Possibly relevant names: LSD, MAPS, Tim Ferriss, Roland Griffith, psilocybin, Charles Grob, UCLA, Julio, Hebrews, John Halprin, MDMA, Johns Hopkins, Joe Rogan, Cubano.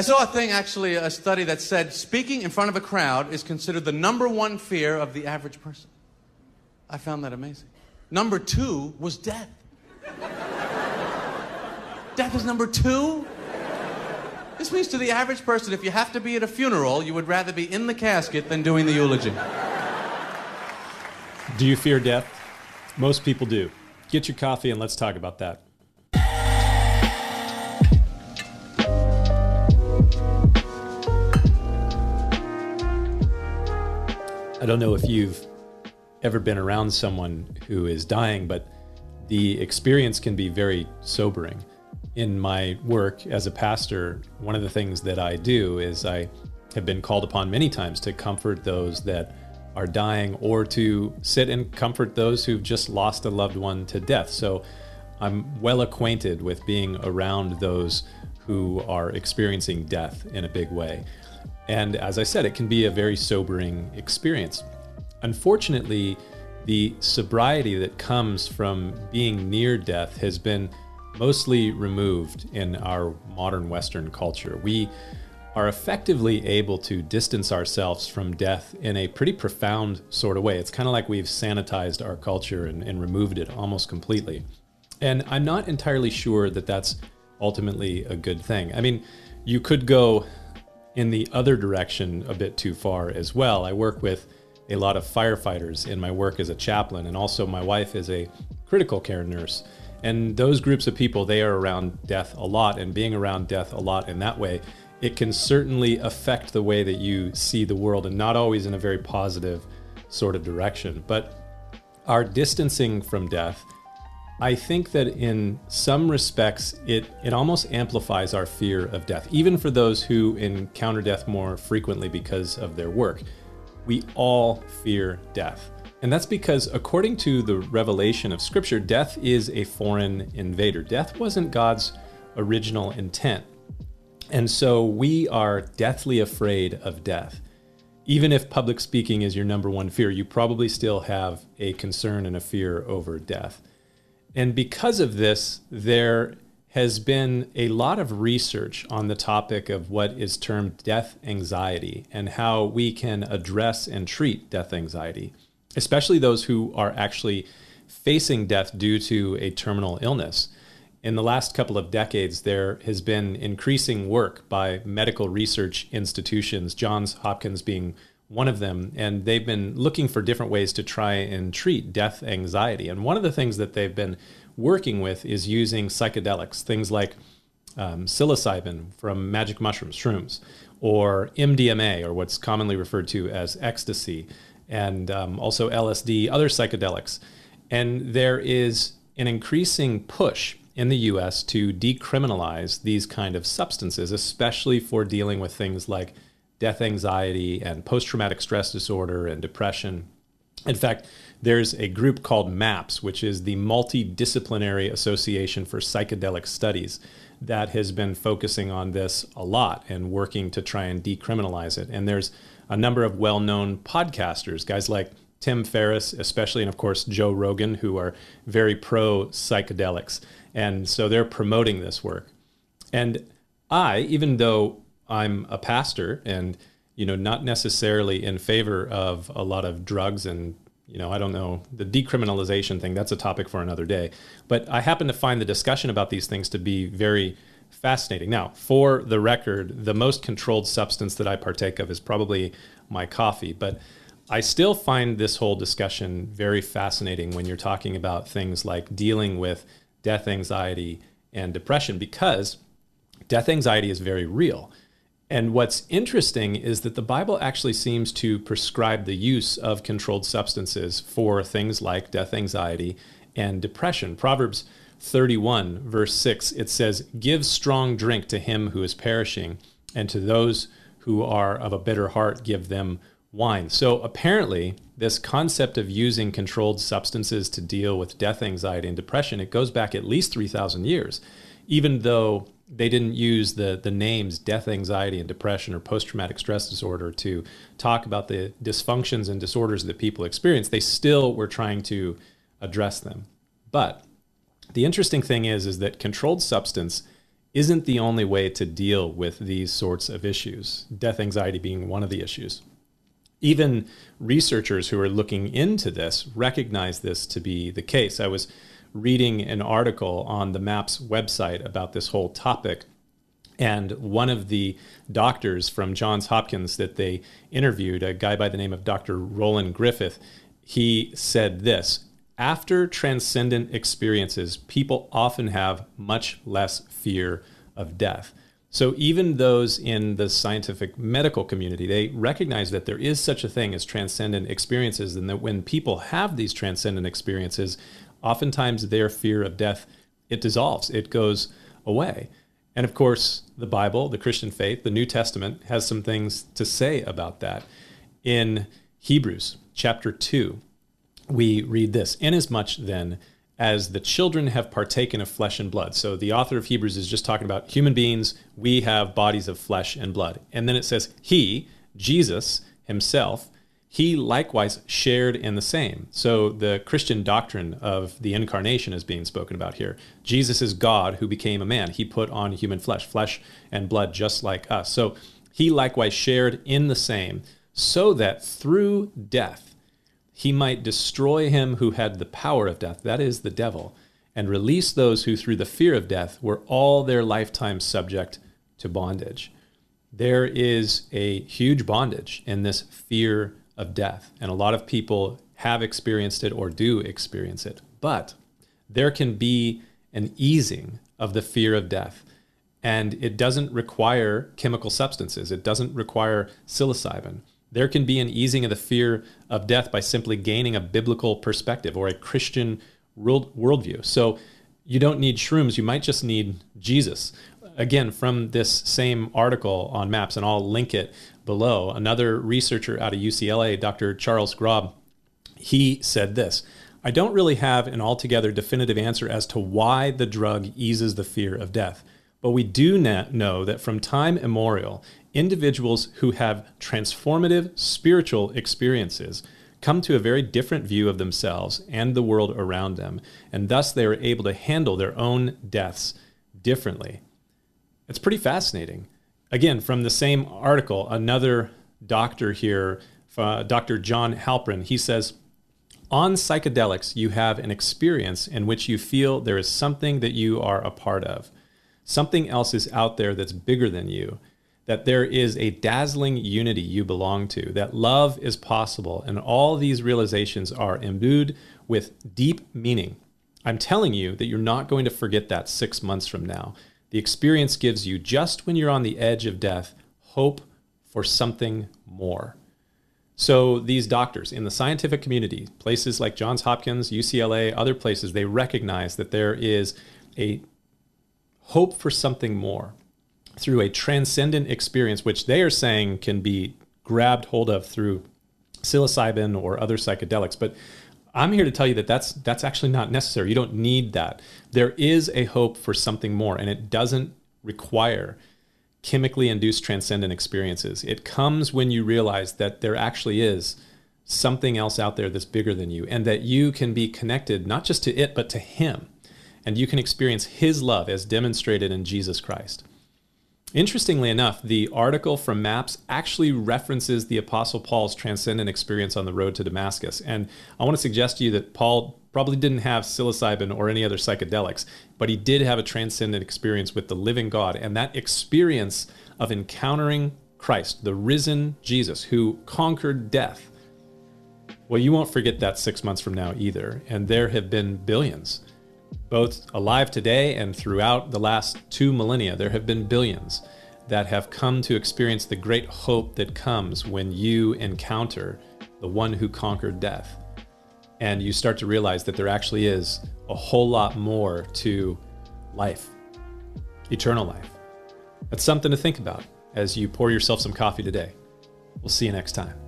I saw a thing, actually, a study that said speaking in front of a crowd is considered the number one fear of the average person. I found that amazing. Number 2 was death. Death is number 2? This means to the average person, if you have to be at a funeral, you would rather be in the casket than doing the eulogy. Do you fear death? Most people do. Get your coffee and let's talk about that. I don't know if you've ever been around someone who is dying, but the experience can be very sobering. In my work as a pastor, one of the things that I do is I have been called upon many times to comfort those that are dying or to sit and comfort those who've just lost a loved one to death. So I'm well acquainted with being around those who are experiencing death in a big way. And as I said, it can be a very sobering experience. Unfortunately, the sobriety that comes from being near death has been mostly removed in our modern Western culture. We are effectively able to distance ourselves from death in a pretty profound sort of way. It's kind of like we've sanitized our culture and removed it almost completely. And I'm not entirely sure that that's ultimately a good thing. I mean, you could go in the other direction a bit too far as well. I work with a lot of firefighters in my work as a chaplain, and also my wife is a critical care nurse. And those groups of people, they are around death a lot, and being around death a lot in that way, it can certainly affect the way that you see the world, and not always in a very positive sort of direction. But our distancing from death, I think that in some respects, it almost amplifies our fear of death, even for those who encounter death more frequently because of their work. We all fear death. And that's because, according to the revelation of Scripture, death is a foreign invader. Death wasn't God's original intent. And so we are deathly afraid of death. Even if public speaking is your number 1 fear, you probably still have a concern and a fear over death. And because of this, there has been a lot of research on the topic of what is termed death anxiety and how we can address and treat death anxiety, especially those who are actually facing death due to a terminal illness. In the last couple of decades, there has been increasing work by medical research institutions, Johns Hopkins being one of them, and they've been looking for different ways to try and treat death anxiety. And one of the things that they've been working with is using psychedelics, things like psilocybin from magic mushrooms, shrooms, or MDMA, or what's commonly referred to as ecstasy, and also LSD, other psychedelics. And there is an increasing push in the US to decriminalize these kind of substances, especially for dealing with things like death anxiety and post-traumatic stress disorder and depression. In fact, there's a group called MAPS, which is the Multidisciplinary Association for Psychedelic Studies, that has been focusing on this a lot and working to try and decriminalize it. And there's a number of well-known podcasters, guys like Tim Ferriss, especially, and of course, Joe Rogan, who are very pro psychedelics. And so they're promoting this work. And I, even though I'm a pastor and, you know, not necessarily in favor of a lot of drugs and, you know, I don't know, the decriminalization thing, that's a topic for another day. But I happen to find the discussion about these things to be very fascinating. Now, for the record, the most controlled substance that I partake of is probably my coffee, but I still find this whole discussion very fascinating when you're talking about things like dealing with death anxiety and depression, because death anxiety is very real. And what's interesting is that the Bible actually seems to prescribe the use of controlled substances for things like death anxiety and depression. Proverbs 31, verse 6, it says, "Give strong drink to him who is perishing, and to those who are of a bitter heart, give them wine." So apparently, this concept of using controlled substances to deal with death anxiety and depression, it goes back at least 3,000 years, even though they didn't use the names death anxiety and depression or post-traumatic stress disorder to talk about the dysfunctions and disorders that people experience. They still were trying to address them. But the interesting thing is that controlled substance isn't the only way to deal with these sorts of issues, death anxiety being one of the issues. Even researchers who are looking into this recognize this to be the case. I was reading an article on the MAPS website about this whole topic, and one of the doctors from Johns Hopkins that they interviewed, a guy by the name of Dr. Roland Griffith, he said this: after transcendent experiences, people often have much less fear of death. So even those in the scientific medical community, they recognize that there is such a thing as transcendent experiences, and that when people have these transcendent experiences, oftentimes their fear of death, it dissolves, it goes away. And of course, the Bible, the Christian faith, the New Testament has some things to say about that. In Hebrews chapter 2, we read this: inasmuch then as the children have partaken of flesh and blood. So the author of Hebrews is just talking about human beings. We have bodies of flesh and blood. And then it says, he, Jesus himself, he likewise shared in the same. So the Christian doctrine of the incarnation is being spoken about here. Jesus is God who became a man. He put on human flesh, flesh and blood, just like us. So he likewise shared in the same, so that through death he might destroy him who had the power of death, that is the devil, and release those who through the fear of death were all their lifetime subject to bondage. There is a huge bondage in this fear of death, and a lot of people have experienced it or do experience it. But there can be an easing of the fear of death, and it doesn't require chemical substances. It doesn't require psilocybin. There can be an easing of the fear of death by simply gaining a biblical perspective or a Christian worldview. So you don't need shrooms. You might just need Jesus. Again, from this same article on MAPS, and I'll link it below, another researcher out of UCLA, Dr. Charles Grob, he said this: I don't really have an altogether definitive answer as to why the drug eases the fear of death. But we do know that from time immemorial, individuals who have transformative spiritual experiences come to a very different view of themselves and the world around them, and thus they are able to handle their own deaths differently. It's pretty fascinating. Again, from the same article, another doctor here, Dr. John Halprin, he says, on psychedelics, you have an experience in which you feel there is something that you are a part of. Something else is out there that's bigger than you, that there is a dazzling unity you belong to, that love is possible, and all these realizations are imbued with deep meaning. I'm telling you that you're not going to forget that 6 months from now. The experience gives you, just when you're on the edge of death, hope for something more. So these doctors in the scientific community, places like Johns Hopkins, UCLA, other places, they recognize that there is a hope for something more through a transcendent experience, which they are saying can be grabbed hold of through psilocybin or other psychedelics. But I'm here to tell you that that's actually not necessary. You don't need that. There is a hope for something more, and it doesn't require chemically induced transcendent experiences. It comes when you realize that there actually is something else out there that's bigger than you, and that you can be connected not just to it, but to him. And you can experience his love as demonstrated in Jesus Christ. Interestingly enough, the article from MAPS actually references the Apostle Paul's transcendent experience on the road to Damascus. And I want to suggest to you that Paul probably didn't have psilocybin or any other psychedelics, but he did have a transcendent experience with the living God. And that experience of encountering Christ, the risen Jesus who conquered death, well, you won't forget that 6 months from now either. And there have been billions, both alive today and throughout the last 2 millennia, there have been billions that have come to experience the great hope that comes when you encounter the one who conquered death. And you start to realize that there actually is a whole lot more to life, eternal life. That's something to think about as you pour yourself some coffee today. We'll see you next time.